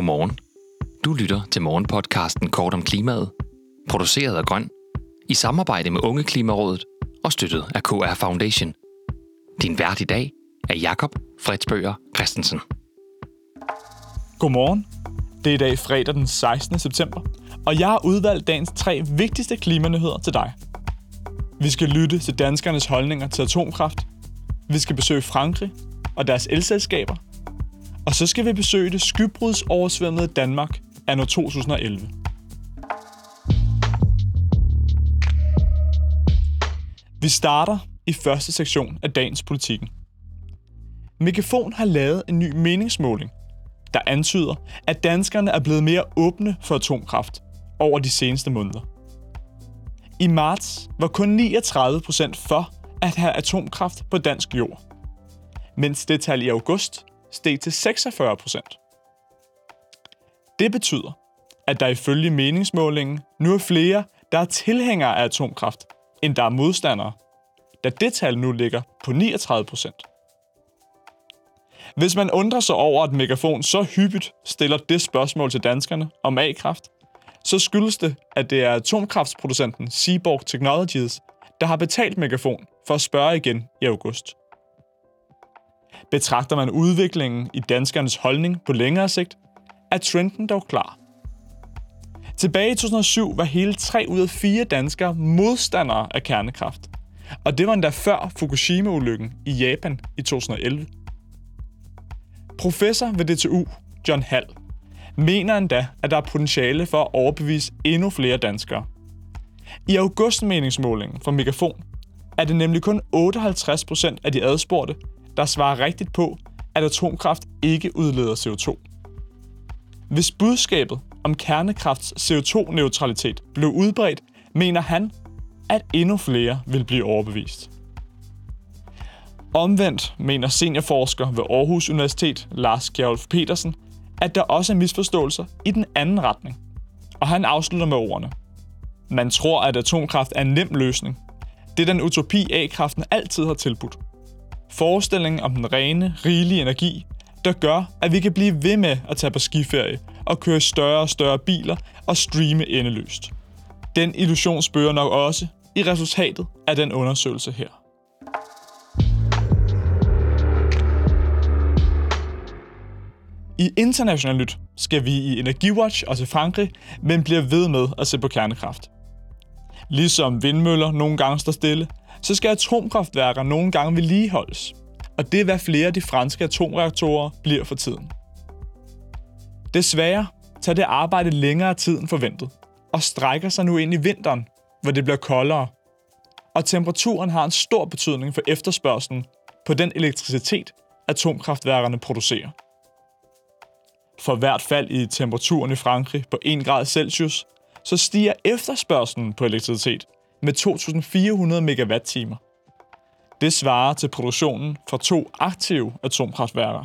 Godmorgen. Du lytter til morgenpodcasten Kort om Klimaet, produceret af Grøn, i samarbejde med Unge Klimarådet og støttet af KR Foundation. Din vært i dag er Jakob Fredsbøger Christensen. Godmorgen. Det er i dag fredag den 16. september, og jeg har udvalgt dagens 3 vigtigste klimanyheder til dig. Vi skal lytte til danskernes holdninger til atomkraft, vi skal besøge Frankrig og deres elselskaber, og så skal vi besøge det skybrudsoversvømmede Danmark anno 2011. Vi starter i første sektion af dagens Politikken. Megafon har lavet en ny meningsmåling, der antyder, at danskerne er blevet mere åbne for atomkraft over de seneste måneder. I marts var kun 39% for at have atomkraft på dansk jord, mens det tal i august steg til 46%. Det betyder, at der ifølge meningsmålingen nu er flere, der er tilhængere af atomkraft, end der er modstandere, da det tal nu ligger på 39%. Hvis man undrer sig over, at Megafon så hyppigt stiller det spørgsmål til danskerne om A-kraft, så skyldes det, at det er atomkraftproducenten Seaborg Technologies, der har betalt Megafon for at spørge igen i august. Betragter man udviklingen i danskernes holdning på længere sigt, er trenden dog klar. Tilbage i 2007 var hele 3 ud af 4 danskere modstandere af kernekraft, og det var endda før Fukushima-ulykken i Japan i 2011. Professor ved DTU, John Hall, mener endda, at der er potentiale for at overbevise endnu flere danskere. I august-meningsmålingen fra Megafon er det nemlig kun 58% af de adspurgte, der svarer rigtigt på, at atomkraft ikke udleder CO2. Hvis budskabet om kernekrafts CO2-neutralitet blev udbredt, mener han, at endnu flere vil blive overbevist. Omvendt mener seniorforsker ved Aarhus Universitet, Lars Gerolf Petersen, at der også er misforståelser i den anden retning. Og han afslutter med ordene: man tror, at atomkraft er en nem løsning. Det er den utopi, A-kraften altid har tilbudt. Forestillingen om den rene, rigelige energi, der gør, at vi kan blive ved med at tage på skiferie og køre større og større biler og streame endeløst. Den illusion spøger nok også i resultatet af den undersøgelse her. I international nyt skal vi i Energy Watch og til Frankrig, men bliver ved med at se på kernekraft. Ligesom vindmøller nogle gange står stille, så skal atomkraftværker nogle gange vedligeholdes, og det er hvad flere af de franske atomreaktorer bliver for tiden. Desværre tager det arbejde længere tid end forventet, og strækker sig nu ind i vinteren, hvor det bliver koldere, og temperaturen har en stor betydning for efterspørgslen på den elektricitet, atomkraftværkerne producerer. For hvert fald i temperaturen i Frankrig på 1 grad Celsius, så stiger efterspørgslen på elektricitet med 2.400 megawatt-timer. Det svarer til produktionen for 2 aktive atomkraftværker.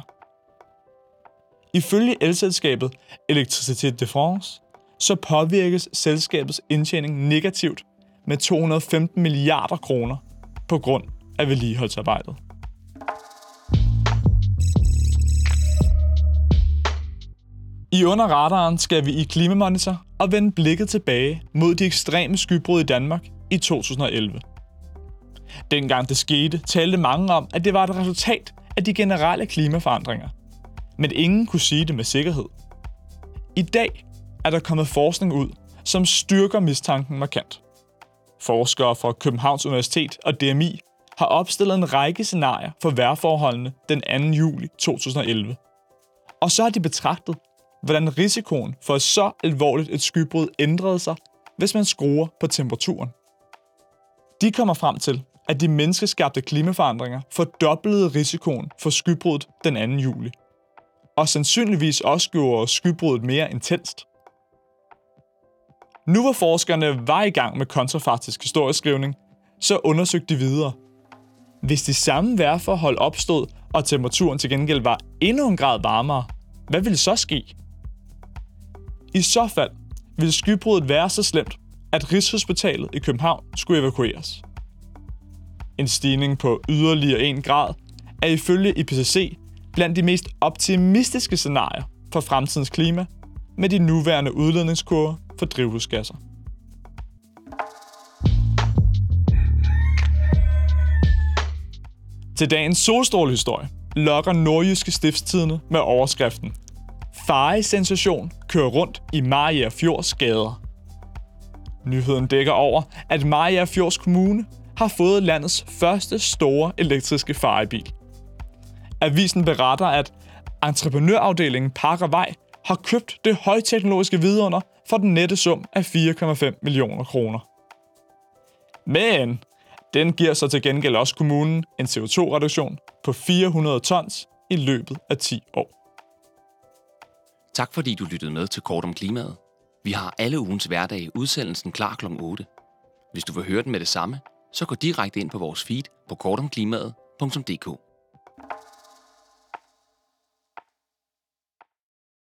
Ifølge elselskabet Electricité de France, så påvirkes selskabets indtjening negativt med 215 milliarder kroner på grund af vedligeholdsarbejdet. I Under radaren skal vi i Klimamonitor og vende blikket tilbage mod de ekstreme skybrud i Danmark i 2011. Dengang det skete, talte mange om, at det var et resultat af de generelle klimaforandringer. Men ingen kunne sige det med sikkerhed. I dag er der kommet forskning ud, som styrker mistanken markant. Forskere fra Københavns Universitet og DMI har opstillet en række scenarier for vejrforholdene den 2. juli 2011. Og så har de betragtet, hvordan risikoen for så alvorligt et skybrud ændrede sig, hvis man skruer på temperaturen. De kommer frem til, at de menneskeskabte klimaforandringer fordoblede risikoen for skybruddet den 2. juli, og sandsynligvis også gjorde skybruddet mere intenst. Nu hvor forskerne var i gang med kontrafaktisk historieskrivning, så undersøgte de videre. Hvis de samme vejrforhold opstod, og temperaturen til gengæld var endnu en grad varmere, hvad ville så ske? I så fald ville skybruddet være så slemt, at Rigshospitalet i København skulle evakueres. En stigning på yderligere 1 grad er ifølge IPCC blandt de mest optimistiske scenarier for fremtidens klima med de nuværende udledningskurver for drivhusgasser. Til dagens solstrålehistorie lokker nordjyske stiftstidene med overskriften Faresensation kører rundt i Mariager Fjords gader. Nyheden dækker over, at Maja Fjords Kommune har fået landets første store elektriske farebil. Avisen beretter, at entreprenørafdelingen Park og Vej har købt det højteknologiske vidunder for den nette sum af 4,5 millioner kroner. Men den giver så til gengæld også kommunen en CO2-reduktion på 400 tons i løbet af 10 år. Tak fordi du lyttede med til Kort om Klimaet. Vi har alle ugens hverdage udsendelsen klar kl. 8. Hvis du vil høre den med det samme, så gå direkte ind på vores feed på kortomklimaet.dk.